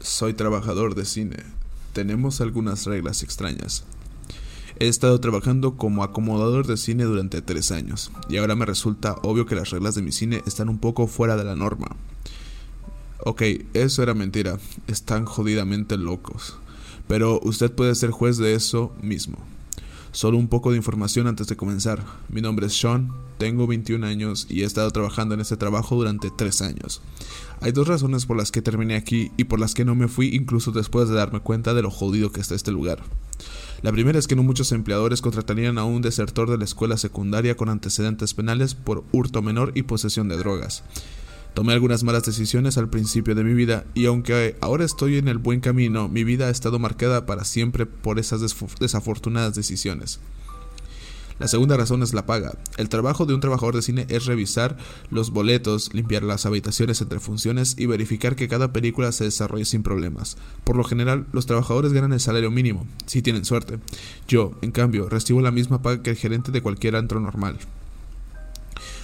Soy trabajador de cine. Tenemos algunas reglas extrañas. He estado trabajando como acomodador de cine durante 3 años, y ahora me resulta obvio que las reglas de mi cine están un poco fuera de la norma. Ok, eso era mentira. Están jodidamente locos. Pero usted puede ser juez de eso mismo. Solo un poco de información antes de comenzar. Mi nombre es Sean, tengo 21 años y he estado trabajando en este trabajo durante 3 años. Hay 2 razones por las que terminé aquí y por las que no me fui incluso después de darme cuenta de lo jodido que está este lugar. La primera es que no muchos empleadores contratarían a un desertor de la escuela secundaria con antecedentes penales por hurto menor y posesión de drogas. Tomé algunas malas decisiones al principio de mi vida, y aunque ahora estoy en el buen camino, mi vida ha estado marcada para siempre por esas desafortunadas decisiones. La segunda razón es la paga. El trabajo de un trabajador de cine es revisar los boletos, limpiar las habitaciones entre funciones y verificar que cada película se desarrolle sin problemas. Por lo general, los trabajadores ganan el salario mínimo, si tienen suerte. Yo, en cambio, recibo la misma paga que el gerente de cualquier antro normal.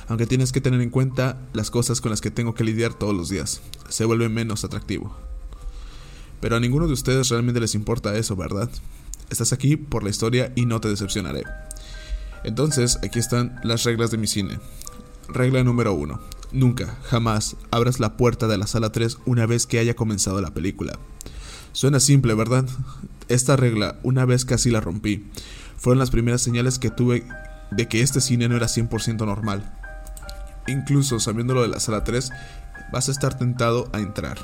Aunque tienes que tener en cuenta las cosas con las que tengo que lidiar todos los días. Se vuelve menos atractivo. Pero a ninguno de ustedes realmente les importa eso, ¿verdad? Estás aquí por la historia y no te decepcionaré. Entonces, aquí están las reglas de mi cine. Regla número 1. Nunca, jamás, abras la puerta de la sala 3 una vez que haya comenzado la película. Suena simple, ¿verdad? Esta regla, una vez casi la rompí. Fueron las primeras señales que tuve de que este cine no era 100% normal. Incluso sabiendo lo de la sala 3, vas a estar tentado a entrar.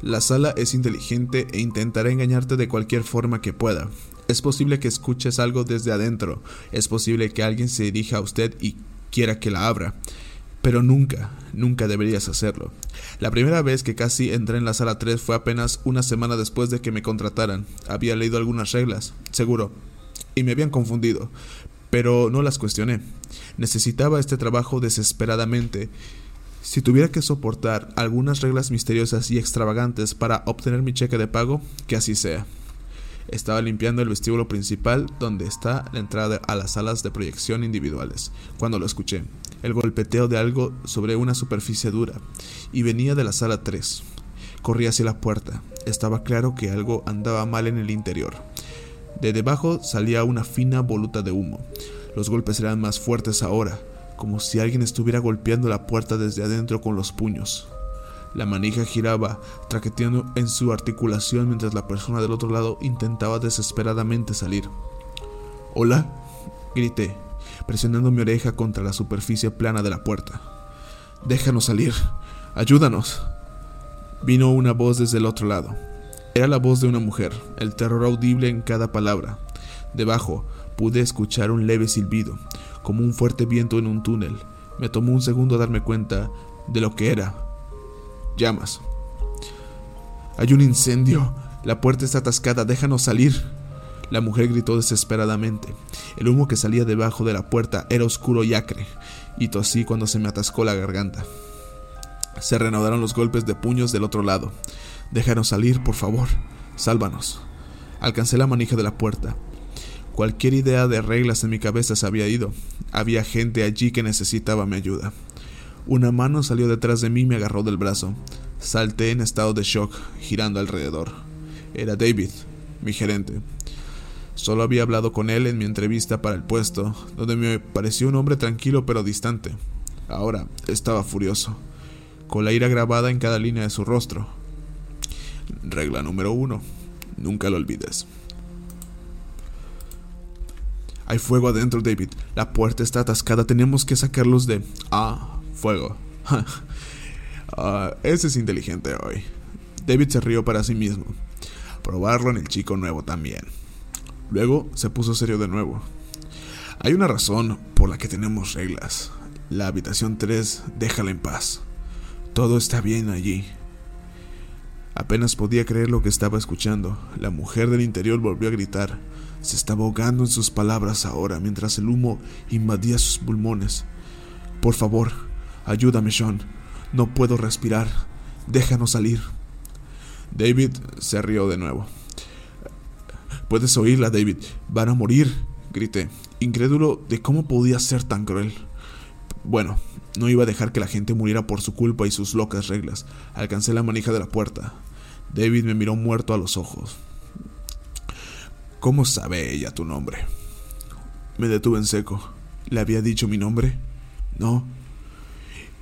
La sala es inteligente e intentará engañarte de cualquier forma que pueda. Es posible que escuches algo desde adentro, es posible que alguien se dirija a usted y quiera que la abra, pero nunca, nunca deberías hacerlo. La primera vez que casi entré en la sala 3 fue apenas una semana después de que me contrataran. Había leído algunas reglas, seguro, y me habían confundido, pero no las cuestioné. Necesitaba este trabajo desesperadamente. Si tuviera que soportar algunas reglas misteriosas y extravagantes para obtener mi cheque de pago, que así sea. Estaba limpiando el vestíbulo principal donde está la entrada a las salas de proyección individuales, cuando lo escuché, el golpeteo de algo sobre una superficie dura, y venía de la sala 3. Corrí hacia la puerta. Estaba claro que algo andaba mal en el interior. De debajo salía una fina voluta de humo. Los golpes eran más fuertes ahora, como si alguien estuviera golpeando la puerta desde adentro con los puños. La manija giraba, traqueteando en su articulación mientras la persona del otro lado intentaba desesperadamente salir. «¿Hola?», grité, presionando mi oreja contra la superficie plana de la puerta. «¡Déjanos salir! ¡Ayúdanos!», vino una voz desde el otro lado. Era la voz de una mujer, el terror audible en cada palabra. Debajo pude escuchar un leve silbido, como un fuerte viento en un túnel. Me tomó un segundo darme cuenta de lo que era. Llamas. «Hay un incendio. La puerta está atascada. Déjanos salir», la mujer gritó desesperadamente. El humo que salía debajo de la puerta era oscuro y acre, y tosí cuando se me atascó la garganta. Se reanudaron los golpes de puños del otro lado. «Déjanos salir, por favor. Sálvanos». Alcancé la manija de la puerta. Cualquier idea de reglas en mi cabeza se había ido. Había gente allí que necesitaba mi ayuda. Una mano salió detrás de mí y me agarró del brazo. Salté en estado de shock, girando alrededor. Era David, mi gerente. Solo había hablado con él en mi entrevista para el puesto, donde me pareció un hombre tranquilo pero distante. Ahora estaba furioso, con la ira grabada en cada línea de su rostro. Regla número 1. Nunca lo olvides. «Hay fuego adentro, David. La puerta está atascada. Tenemos que sacarlos de...». «Ah, fuego. Ese es inteligente hoy». David se rió para sí mismo. «Probarlo en el chico nuevo también». Luego se puso serio de nuevo. «Hay una razón por la que tenemos reglas. La habitación 3, déjala en paz. Todo está bien allí». Apenas podía creer lo que estaba escuchando. La mujer del interior volvió a gritar. Se estaba ahogando en sus palabras ahora, mientras el humo invadía sus pulmones. «Por favor, ayúdame, Sean. No puedo respirar. Déjanos salir». David se rió de nuevo. «Puedes oírla, David. Van a morir», grité, incrédulo de cómo podía ser tan cruel. Bueno, no iba a dejar que la gente muriera por su culpa y sus locas reglas. Alcancé la manija de la puerta. David me miró muerto a los ojos. —¿Cómo sabe ella tu nombre? Me detuve en seco. ¿Le había dicho mi nombre? No.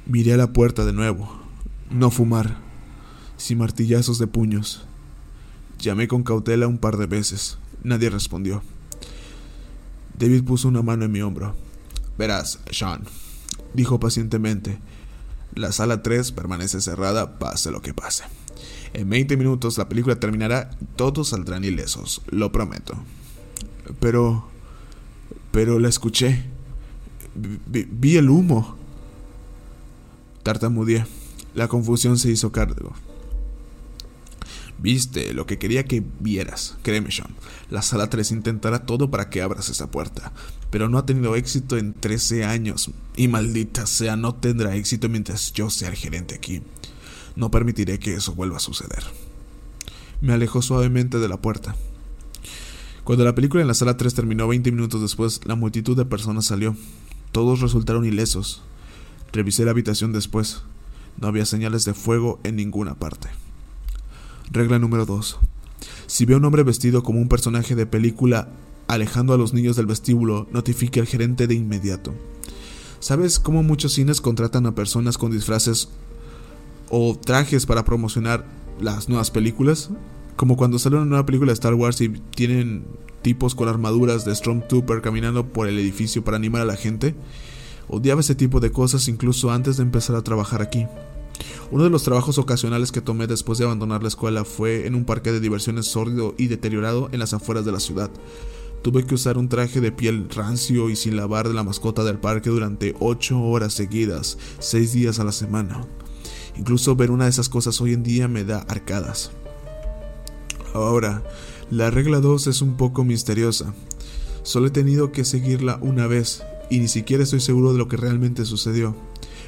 Miré a la puerta de nuevo. No fumar. Sin martillazos de puños. Llamé con cautela un par de veces. Nadie respondió. David puso una mano en mi hombro. —Verás, Sean —dijo pacientemente—, la sala 3 permanece cerrada, pase lo que pase. En 20 minutos la película terminará, todos saldrán ilesos, lo prometo. Pero la escuché. Vi el humo. Tartamudeé. La confusión se hizo cargo. Viste lo que quería que vieras. Créeme, Sean. La sala 3 intentará todo para que abras esa puerta, pero no ha tenido éxito en 13 años. Y maldita sea, no tendrá éxito mientras yo sea el gerente aquí. No permitiré que eso vuelva a suceder. Me alejó suavemente de la puerta. Cuando la película en la sala 3 terminó 20 minutos después, la multitud de personas salió. Todos resultaron ilesos. Revisé la habitación después. No había señales de fuego en ninguna parte. Regla número 2. Si ve a un hombre vestido como un personaje de película alejando a los niños del vestíbulo, notifique al gerente de inmediato. ¿Sabes cómo muchos cines contratan a personas con disfraces o trajes para promocionar las nuevas películas? Como cuando sale una nueva película de Star Wars y tienen tipos con armaduras de Stormtrooper caminando por el edificio para animar a la gente. Odiaba ese tipo de cosas incluso antes de empezar a trabajar aquí. Uno de los trabajos ocasionales que tomé después de abandonar la escuela fue en un parque de diversiones sórdido y deteriorado en las afueras de la ciudad. Tuve que usar un traje de piel rancio y sin lavar de la mascota del parque durante 8 horas seguidas, 6 días a la semana. Incluso ver una de esas cosas hoy en día me da arcadas. Ahora, la regla 2 es un poco misteriosa. Solo he tenido que seguirla una vez y ni siquiera estoy seguro de lo que realmente sucedió.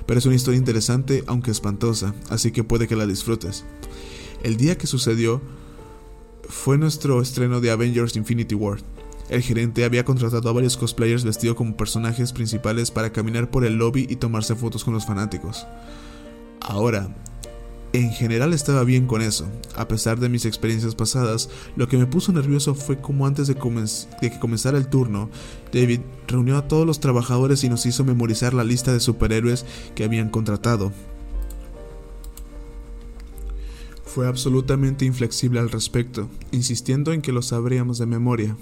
Pero es una historia interesante, aunque espantosa, así que puede que la disfrutes. El día que sucedió fue nuestro estreno de Avengers Infinity War. El gerente había contratado a varios cosplayers vestidos como personajes principales para caminar por el lobby y tomarse fotos con los fanáticos. Ahora, en general estaba bien con eso, a pesar de mis experiencias pasadas. Lo que me puso nervioso fue como antes de que comenzara el turno, David reunió a todos los trabajadores y nos hizo memorizar la lista de superhéroes que habían contratado. Fue absolutamente inflexible al respecto, insistiendo en que lo sabríamos de memoria.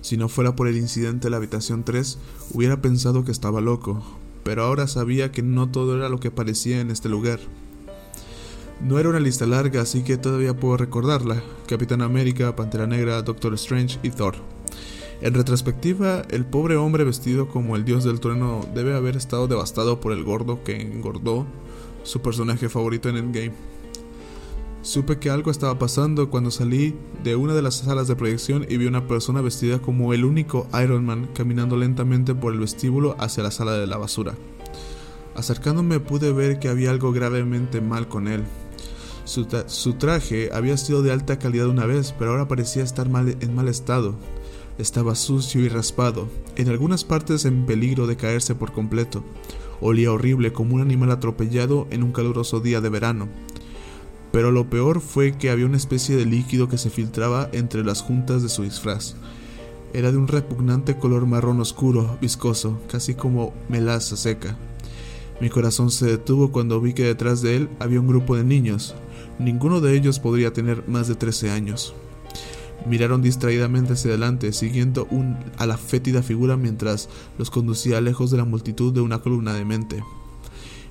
Si no fuera por el incidente de la habitación 3, hubiera pensado que estaba loco, pero ahora sabía que no todo era lo que parecía en este lugar. No era una lista larga, así que todavía puedo recordarla. Capitán América, Pantera Negra, Doctor Strange y Thor. En retrospectiva, el pobre hombre vestido como el dios del trueno debe haber estado devastado por el gordo que engordó su personaje favorito en Endgame. Supe que algo estaba pasando cuando salí de una de las salas de proyección y vi una persona vestida como el único Iron Man caminando lentamente por el vestíbulo hacia la sala de la basura. Acercándome pude ver que había algo gravemente mal con él. Su traje había sido de alta calidad una vez, pero ahora parecía estar en mal estado. Estaba sucio y raspado, en algunas partes en peligro de caerse por completo. Olía horrible como un animal atropellado en un caluroso día de verano. Pero lo peor fue que había una especie de líquido que se filtraba entre las juntas de su disfraz. Era de un repugnante color marrón oscuro, viscoso, casi como melaza seca. Mi corazón se detuvo cuando vi que detrás de él había un grupo de niños. Ninguno de ellos podría tener más de 13 años. Miraron distraídamente hacia adelante, siguiendo a la fétida figura mientras los conducía lejos de la multitud de una columna demente.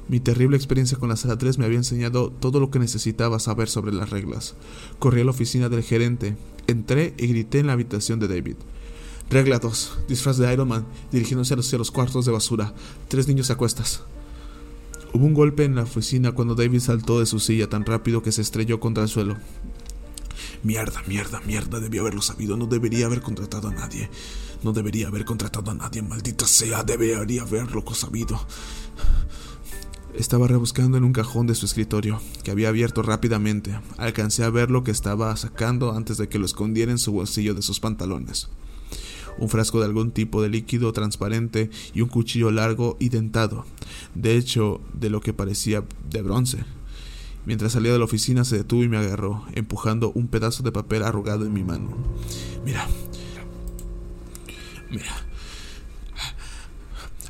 Mi terrible experiencia con la sala 3 me había enseñado todo lo que necesitaba saber sobre las reglas. Corrí a la oficina del gerente, entré y grité en la habitación de David. Regla 2, disfraz de Iron Man, dirigiéndose hacia los cuartos de basura. 3 niños a cuestas. Hubo un golpe en la oficina cuando David saltó de su silla tan rápido que se estrelló contra el suelo. Mierda, debí haberlo sabido, no debería haber contratado a nadie, maldita sea, debería haberlo sabido. Estaba rebuscando en un cajón de su escritorio, que había abierto rápidamente. Alcancé a ver lo que estaba sacando antes de que lo escondiera en su bolsillo de sus pantalones. un frasco de algún tipo de líquido transparente y un cuchillo largo y dentado, de hecho de lo que parecía de bronce. Mientras salía de la oficina se detuvo y me agarró, empujando un pedazo de papel arrugado en mi mano. Mira,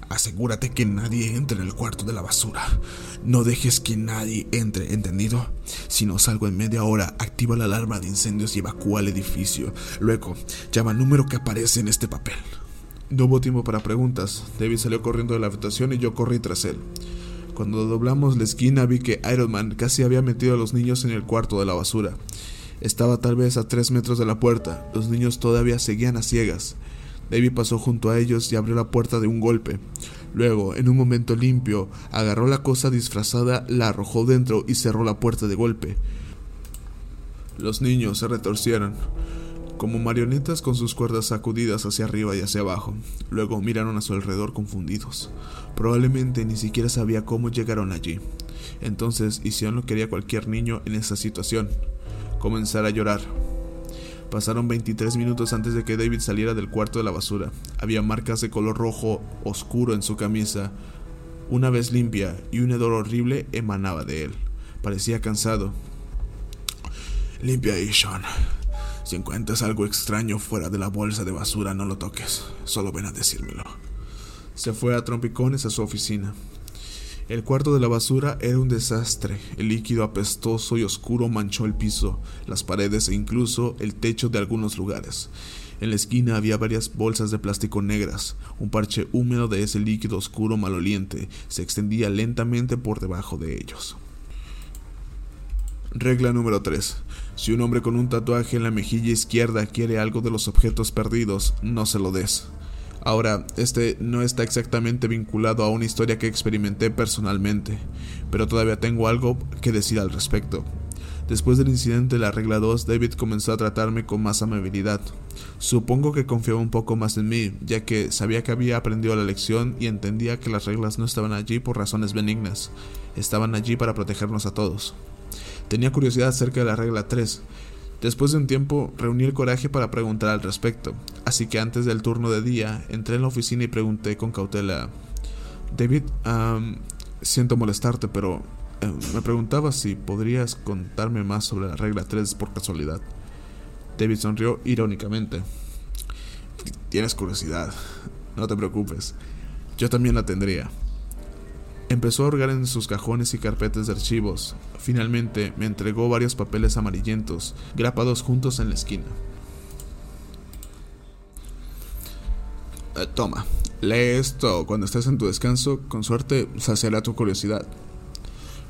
asegúrate que nadie entre en el cuarto de la basura. No dejes que nadie entre, ¿entendido? Si no salgo en media hora, activa la alarma de incendios y evacúa el edificio. Luego, llama al número que aparece en este papel. No hubo tiempo para preguntas. David salió corriendo de la habitación y yo corrí tras él. Cuando doblamos la esquina vi que Iron Man casi había metido a los niños en el cuarto de la basura. Estaba tal vez a 3 metros de la puerta. Los niños todavía seguían a ciegas. David pasó junto a ellos y abrió la puerta de un golpe. Luego, en un momento limpio, agarró la cosa disfrazada, la arrojó dentro y cerró la puerta de golpe. Los niños se retorcieron, como marionetas con sus cuerdas sacudidas hacia arriba y hacia abajo. Luego miraron a su alrededor confundidos. Probablemente ni siquiera sabía cómo llegaron allí. Entonces hicieron lo que haría cualquier niño en esa situación: comenzar a llorar. Pasaron 23 minutos antes de que David saliera del cuarto de la basura. Había marcas de color rojo oscuro en su camisa, una vez limpia, y un hedor horrible emanaba de él. Parecía cansado. Limpia ahí, Sean. Si encuentras algo extraño fuera de la bolsa de basura, no lo toques. Solo ven a decírmelo. Se fue a trompicones a su oficina. El cuarto de la basura era un desastre. El líquido apestoso y oscuro manchó el piso, las paredes e incluso el techo de algunos lugares. En la esquina había varias bolsas de plástico negras. Un parche húmedo de ese líquido oscuro maloliente se extendía lentamente por debajo de ellos. Regla número 3. Si un hombre con un tatuaje en la mejilla izquierda quiere algo de los objetos perdidos, no se lo des. Ahora, este no está exactamente vinculado a una historia que experimenté personalmente, pero todavía tengo algo que decir al respecto. Después del incidente de la regla 2, David comenzó a tratarme con más amabilidad. Supongo que confiaba un poco más en mí, ya que sabía que había aprendido la lección y entendía que las reglas no estaban allí por razones benignas, estaban allí para protegernos a todos. Tenía curiosidad acerca de la regla 3. Después de un tiempo, reuní el coraje para preguntar al respecto, así que antes del turno de día, entré en la oficina y pregunté con cautela: David, siento molestarte, pero me preguntaba si podrías contarme más sobre la regla 3 por casualidad. David sonrió irónicamente. Tienes curiosidad, no te preocupes, yo también la tendría. Empezó a hurgar en sus cajones y carpetas de archivos. Finalmente me entregó varios papeles amarillentos, grapados juntos en la esquina. Toma, lee esto cuando estés en tu descanso, con suerte saciará tu curiosidad.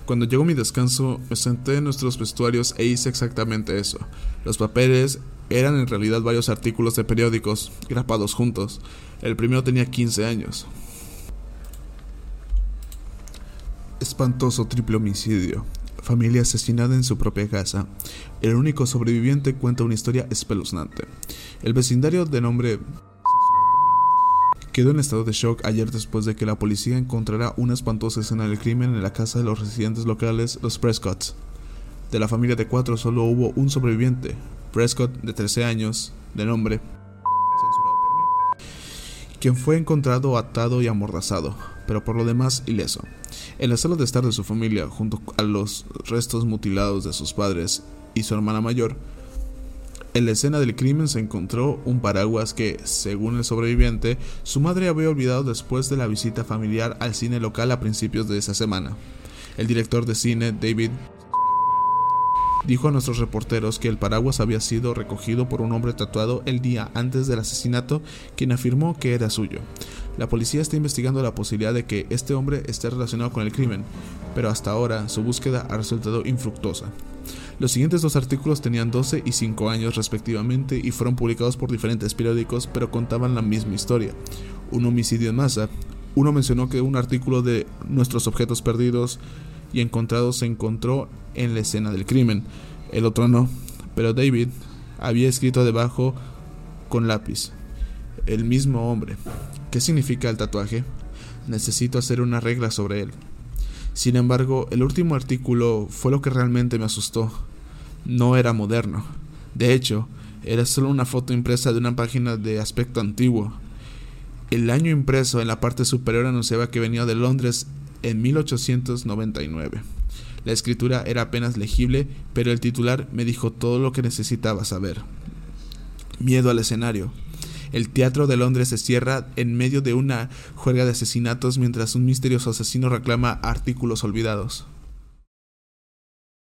Cuando llegó mi descanso, me senté en nuestros vestuarios e hice exactamente eso. Los papeles eran en realidad varios artículos de periódicos, grapados juntos. El primero tenía 15 años. Espantoso triple homicidio. Familia asesinada en su propia casa. El único sobreviviente cuenta una historia espeluznante. El vecindario de nombre quedó en estado de shock ayer después de que la policía encontrara una espantosa escena del crimen en la casa de los residentes locales, los Prescott. De la familia de 4 solo hubo un sobreviviente, Prescott, de 13 años, de nombre quien fue encontrado atado y amordazado, pero por lo demás ileso. En la sala de estar de su familia, junto a los restos mutilados de sus padres y su hermana mayor, en la escena del crimen se encontró un paraguas que, según el sobreviviente, su madre había olvidado después de la visita familiar al cine local a principios de esa semana. El director de cine, David, dijo a nuestros reporteros que el paraguas había sido recogido por un hombre tatuado el día antes del asesinato, quien afirmó que era suyo. La policía está investigando la posibilidad de que este hombre esté relacionado con el crimen, pero hasta ahora su búsqueda ha resultado infructuosa. Los siguientes dos artículos tenían 12 y 5 años respectivamente y fueron publicados por diferentes periódicos, pero contaban la misma historia: un homicidio en masa. Uno mencionó que un artículo de nuestros objetos perdidos y encontrados se encontró en la escena del crimen, el otro no, pero David había escrito debajo con lápiz: el mismo hombre. ¿Qué significa el tatuaje? Necesito hacer una regla sobre él. Sin embargo, el último artículo fue lo que realmente me asustó. No era moderno. De hecho, era solo una foto impresa de una página de aspecto antiguo. El año impreso en la parte superior anunciaba que venía de Londres en 1899. La escritura era apenas legible, pero el titular me dijo todo lo que necesitaba saber. Miedo al escenario. El teatro de Londres se cierra en medio de una juerga de asesinatos mientras un misterioso asesino reclama artículos olvidados.